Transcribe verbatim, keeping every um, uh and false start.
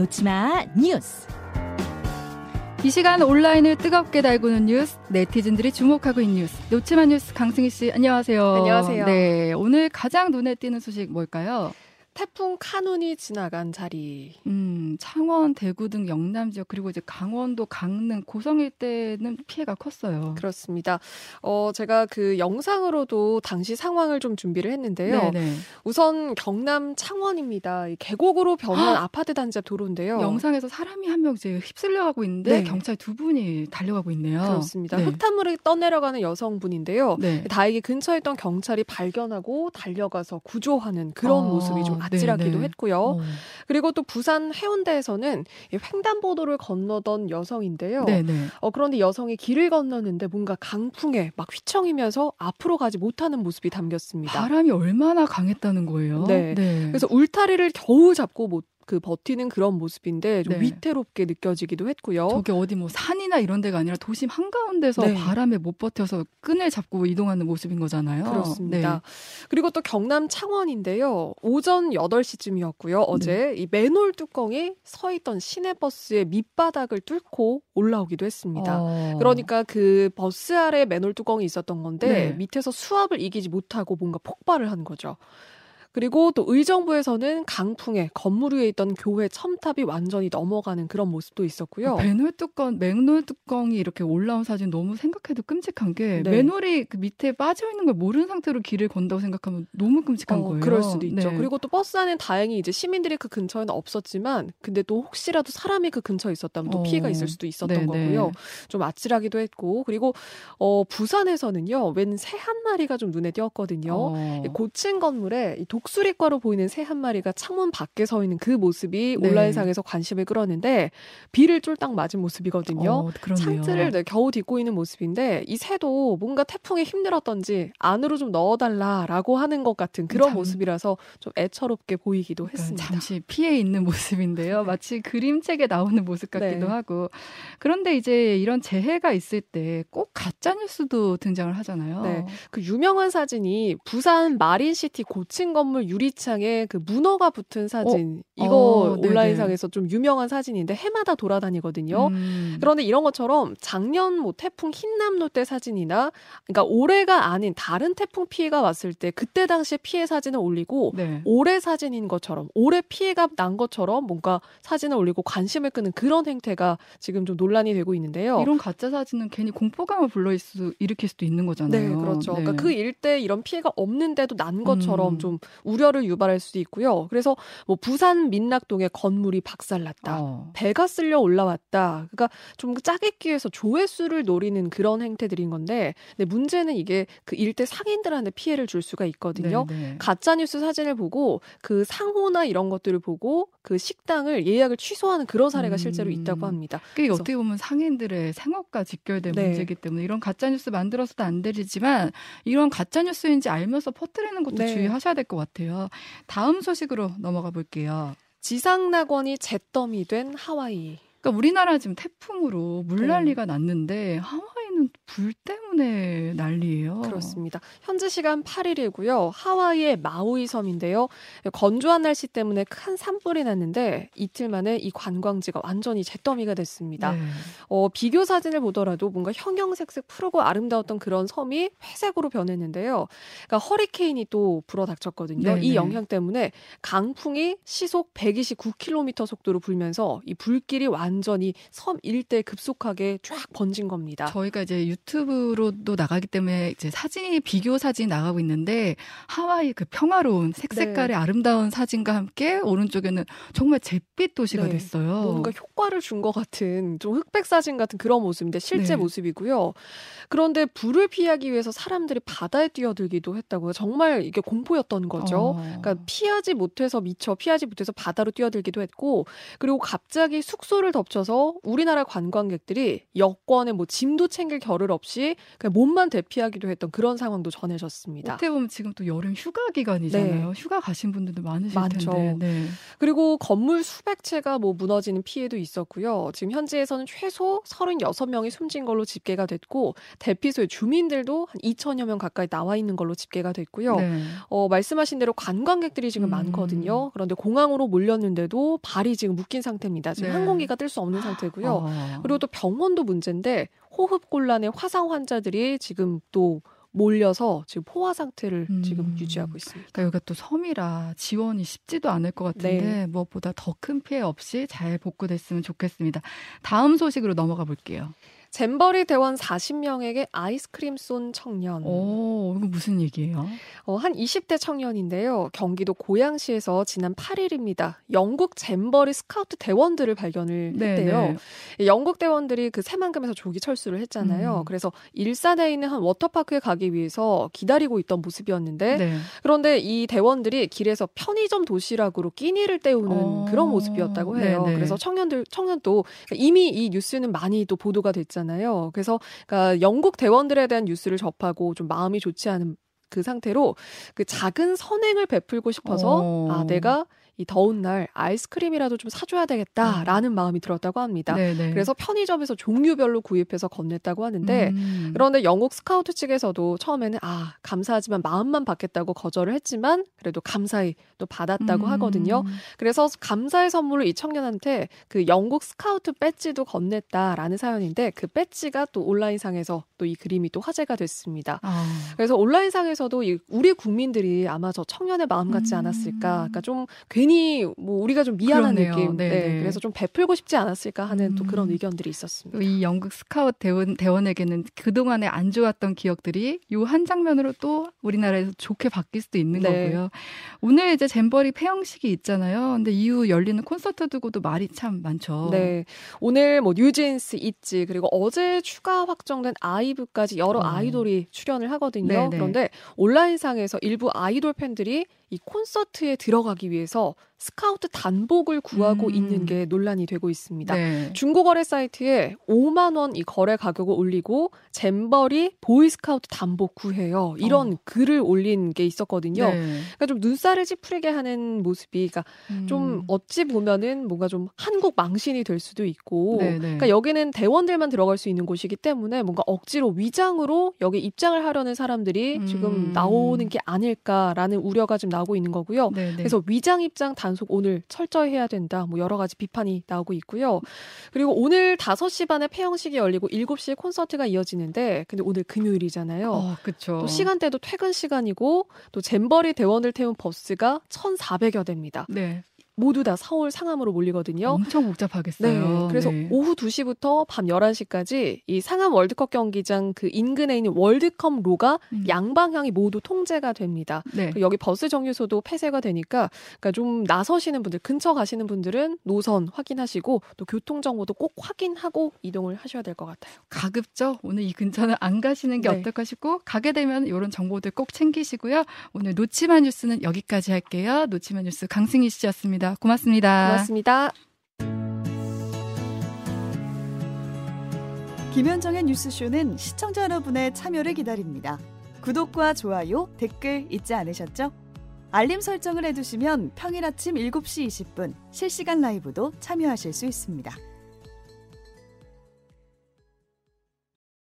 놓지마 뉴스. 이 시간 온라인을 뜨겁게 달구는 뉴스, 네티즌들이 주목하고 있는 뉴스, 놓지마 뉴스 강승희 씨 안녕하세요. 안녕하세요. 네, 오늘 가장 눈에 띄는 소식 뭘까요? 태풍 카눈이 지나간 자리. 음, 창원, 대구 등 영남 지역 그리고 이제 강원도, 강릉, 고성 일대는 피해가 컸어요. 그렇습니다. 어, 제가 그 영상으로도 당시 상황을 좀 준비를 했는데요. 네네. 우선 경남 창원입니다. 계곡으로 변한 아파트 단지 도로인데요. 영상에서 사람이 한 명 이제 휩쓸려가고 있는데 네. 경찰 두 분이 달려가고 있네요. 그렇습니다. 네. 흙탕물을 떠내려가는 여성분인데요. 네. 다행히 근처에 있던 경찰이 발견하고 달려가서 구조하는 그런 어. 모습이 좀 아찔하기도 네네. 했고요. 어. 그리고 또 부산 해운대에서는 횡단보도를 건너던 여성인데요. 어, 그런데 여성이 길을 건너는데 뭔가 강풍에 막 휘청이면서 앞으로 가지 못하는 모습이 담겼습니다. 바람이 얼마나 강했다는 거예요? 네. 네. 그래서 울타리를 겨우 잡고 못 그 버티는 그런 모습인데 좀 네. 위태롭게 느껴지기도 했고요. 저게 어디 뭐 산이나 이런 데가 아니라 도심 한가운데서 네. 바람에 못 버텨서 끈을 잡고 이동하는 모습인 거잖아요. 그렇습니다. 네. 그리고 또 경남 창원인데요. 오전 여덟 시쯤이었고요. 어제 네. 이 맨홀 뚜껑이 서 있던 시내버스의 밑바닥을 뚫고 올라오기도 했습니다. 어. 그러니까 그 버스 아래 맨홀 뚜껑이 있었던 건데 네. 밑에서 수압을 이기지 못하고 뭔가 폭발을 한 거죠. 그리고 또 의정부에서는 강풍에 건물 위에 있던 교회 첨탑이 완전히 넘어가는 그런 모습도 있었고요. 맨홀 뚜껑, 맨홀 뚜껑이 이렇게 올라온 사진 너무 생각해도 끔찍한 게 네. 맨홀이 그 밑에 빠져있는 걸 모르는 상태로 길을 건다고 생각하면 너무 끔찍한 어, 거예요. 그럴 수도 있죠. 네. 그리고 또 버스 안에는 다행히 이제 시민들이 그 근처에는 없었지만 근데 또 혹시라도 사람이 그 근처에 있었다면 또 어, 피해가 있을 수도 있었던 네네. 거고요. 좀 아찔하기도 했고 그리고 어, 부산에서는요. 웬 새 한 마리가 좀 눈에 띄었거든요. 어. 고층 건물에 이 독수리과로 보이는 새 한 마리가 창문 밖에 서 있는 그 모습이 네. 온라인상에서 관심을 끌었는데 비를 쫄딱 맞은 모습이거든요. 어, 창틀을 네, 겨우 딛고 있는 모습인데 이 새도 뭔가 태풍에 힘들었던지 안으로 좀 넣어달라라고 하는 것 같은 그런 참, 모습이라서 좀 애처롭게 보이기도 그러니까 했습니다. 잠시 피해 있는 모습인데요. 마치 그림책에 나오는 모습 같기도 네. 하고 그런데 이제 이런 재해가 있을 때 꼭 가짜뉴스도 등장을 하잖아요. 네. 그 유명한 사진이 부산 마린시티 고층 건물 유리창에 그 문어가 붙은 사진 어? 이거 어, 온라인상에서 좀 유명한 사진인데 해마다 돌아다니거든요. 음. 그런데 이런 것처럼 작년 뭐 태풍 힌남노 때 사진이나 그러니까 올해가 아닌 다른 태풍 피해가 왔을 때 그때 당시에 피해 사진을 올리고 네. 올해 사진인 것처럼 올해 피해가 난 것처럼 뭔가 사진을 올리고 관심을 끄는 그런 행태가 지금 좀 논란이 되고 있는데요. 이런 가짜 사진은 괜히 공포감을 불러 일으킬 수도 있는 거잖아요. 네, 그렇죠. 네. 그러니까 그 일대 이런 피해가 없는데도 난 것처럼 음. 좀 우려를 유발할 수도 있고요. 그래서 뭐 부산 민락동의 건물이 박살났다. 어. 배가 쓸려 올라왔다. 그러니까 좀 짜깁기에서 조회수를 노리는 그런 행태들인 건데 근데 문제는 이게 그 일대 상인들한테 피해를 줄 수가 있거든요. 네네. 가짜뉴스 사진을 보고 그 상호나 이런 것들을 보고 그 식당을 예약을 취소하는 그런 사례가 음. 실제로 있다고 합니다. 그게 그래서. 어떻게 보면 상인들의 생업과 직결된 네. 문제이기 때문에 이런 가짜뉴스 만들어서도 안 되지만 이런 가짜뉴스인지 알면서 퍼뜨리는 것도 네. 주의하셔야 될 것 같아요. 같아요. 다음 소식으로 넘어가 볼게요. 지상낙원이 잿더미 된 하와이. 그러니까 우리나라 지금 태풍으로 물난리가 네. 났는데 하와이는 불 때문에 난리예요. 그렇습니다. 현지 시간 팔 일이고요. 하와이의 마우이 섬인데요. 건조한 날씨 때문에 큰 산불이 났는데 이틀 만에 이 관광지가 완전히 잿더미가 됐습니다. 네. 어, 비교 사진을 보더라도 뭔가 형형색색 푸르고 아름다웠던 그런 섬이 회색으로 변했는데요. 그러니까 허리케인이 또 불어닥쳤거든요. 네, 이 네. 영향 때문에 강풍이 시속 백이십구 킬로미터 속도로 불면서 이 불길이 완 완전히 섬 일대 급속하게 쫙 번진 겁니다. 저희가 이제 유튜브로도 나가기 때문에 이제 사진이 비교 사진이 나가고 있는데 하와이 그 평화로운 색색깔의 네. 아름다운 사진과 함께 오른쪽에는 정말 잿빛 도시가 네. 됐어요. 뭔가 효과를 준 것 같은 좀 흑백 사진 같은 그런 모습인데 실제 네. 모습이고요. 그런데 불을 피하기 위해서 사람들이 바다에 뛰어들기도 했다고요. 정말 이게 공포였던 거죠. 어. 그러니까 피하지 못해서 미쳐 피하지 못해서 바다로 뛰어들기도 했고 그리고 갑자기 숙소를 더 덮쳐서 우리나라 관광객들이 여권에 뭐 짐도 챙길 겨를 없이 그냥 몸만 대피하기도 했던 그런 상황도 전해졌습니다. 어떻게 보면 지금 또 여름 휴가 기간이잖아요. 네. 휴가 가신 분들도 많으실 많죠. 텐데. 네. 그리고 건물 수백 채가 뭐 무너지는 피해도 있었고요. 지금 현지에서는 최소 삼십육 명이 숨진 걸로 집계가 됐고 대피소의 주민들도 한 이천여 명 가까이 나와 있는 걸로 집계가 됐고요. 네. 어, 말씀하신 대로 관광객들이 지금 음. 많거든요. 그런데 공항으로 몰렸는데도 발이 지금 묶인 상태입니다. 지금 네. 항공기가 뜰 수 없는 상태고요. 어. 그리고 또 병원도 문제인데 호흡곤란의 화상 환자들이 지금 또 몰려서 지금 포화 상태를 음. 지금 유지하고 있습니다. 그러니까 여기가 또 섬이라 지원이 쉽지도 않을 것 같은데 네. 무엇보다 더 큰 피해 없이 잘 복구됐으면 좋겠습니다. 다음 소식으로 넘어가 볼게요. 잼버리 대원 사십 명에게 아이스크림 쏜 청년. 오, 이거 무슨 얘기예요? 어, 한 이십 대 청년인데요. 경기도 고양시에서 지난 팔 일입니다. 영국 잼버리 스카우트 대원들을 발견을 했대요. 네네. 영국 대원들이 그 새만금에서 조기 철수를 했잖아요. 음. 그래서 일산에 있는 한 워터파크에 가기 위해서 기다리고 있던 모습이었는데 네. 그런데 이 대원들이 길에서 편의점 도시락으로 끼니를 때우는 어. 그런 모습이었다고 해요. 네네. 그래서 청년들, 청년도 이미 이 뉴스는 많이 또 보도가 됐죠. 그래서 그러니까 영국 대원들에 대한 뉴스를 접하고 좀 마음이 좋지 않은 그 상태로 그 작은 선행을 베풀고 싶어서 오. 아 내가 이 더운 날 아이스크림이라도 좀 사줘야 되겠다라는 마음이 들었다고 합니다. 네네. 그래서 편의점에서 종류별로 구입해서 건넸다고 하는데 음. 그런데 영국 스카우트 측에서도 처음에는 아 감사하지만 마음만 받겠다고 거절을 했지만 그래도 감사히 또 받았다고 음. 하거든요. 그래서 감사의 선물로 이 청년한테 그 영국 스카우트 배지도 건넸다라는 사연인데 그 배지가 또 온라인상에서 또 이 그림이 또 화제가 됐습니다. 아. 그래서 온라인상에서도 이 우리 국민들이 아마 저 청년의 마음 같지 않았을까. 그러니까 좀 괜히 뭐 우리가 좀 미안한 그러네요. 느낌. 네, 그래서 좀 베풀고 싶지 않았을까 하는 음. 또 그런 의견들이 있었습니다. 이 영국 스카웃 대원, 대원에게는 그동안에 안 좋았던 기억들이 이 한 장면으로 또 우리나라에서 좋게 바뀔 수도 있는 네. 거고요. 오늘 이제 잼버리 폐영식이 있잖아요. 근데 이후 열리는 콘서트 두고도 말이 참 많죠. 네, 오늘 뭐 뉴진스, 있지 그리고 어제 추가 확정된 아이브까지 여러 음. 아이돌이 출연을 하거든요. 네네. 그런데 온라인상에서 일부 아이돌 팬들이 이 콘서트에 들어가기 위해서 스카우트 단복을 구하고 음. 있는 게 논란이 되고 있습니다. 네. 중고거래 사이트에 오만 원 이 거래 가격을 올리고 잼버리 보이스카우트 단복 구해요. 이런 어. 글을 올린 게 있었거든요. 네. 그러니까 좀 눈살을 찌푸리게 하는 모습이 그러니까 음. 좀 어찌 보면은 뭔가 좀 한국 망신이 될 수도 있고 네, 네. 그러니까 여기는 대원들만 들어갈 수 있는 곳이기 때문에 뭔가 억지로 위장으로 여기 입장을 하려는 사람들이 음. 지금 나오는 게 아닐까라는 우려가 지금 나오고 있는 거고요. 네, 네. 그래서 위장 입장 단 단속 오늘 철저히 해야 된다. 뭐 여러 가지 비판이 나오고 있고요. 그리고 오늘 다섯 시 반에 폐영식이 열리고 일곱 시에 콘서트가 이어지는데 근데 오늘 금요일이잖아요. 어, 그쵸. 또 시간대도 퇴근 시간이고 또 잼버리 대원을 태운 버스가 천사백여 대입니다. 네. 모두 다 서울 상암으로 몰리거든요. 엄청 복잡하겠어요. 네, 그래서 네. 오후 두 시부터 밤 열한 시까지 이 상암 월드컵 경기장 그 인근에 있는 월드컵 로가 음. 양방향이 모두 통제가 됩니다. 네. 여기 버스 정류소도 폐쇄가 되니까 그러니까 좀 나서시는 분들, 근처 가시는 분들은 노선 확인하시고 또 교통 정보도 꼭 확인하고 이동을 하셔야 될 것 같아요. 가급적 오늘 이 근처는 안 가시는 게 네. 어떨까 싶고 가게 되면 이런 정보들 꼭 챙기시고요. 오늘 놓치마 뉴스는 여기까지 할게요. 놓치마 뉴스 강승희 씨였습니다. 고맙습니다. 고맙습니다. 김현정의 뉴스쇼는 시청자 여러분의 참여를 기다립니다. 구독과 좋아요, 댓글 잊지 않으셨죠? 알림 설정을 해두시면 평일 아침 일곱 시 이십 분 실시간 라이브도 참여하실 수 있습니다.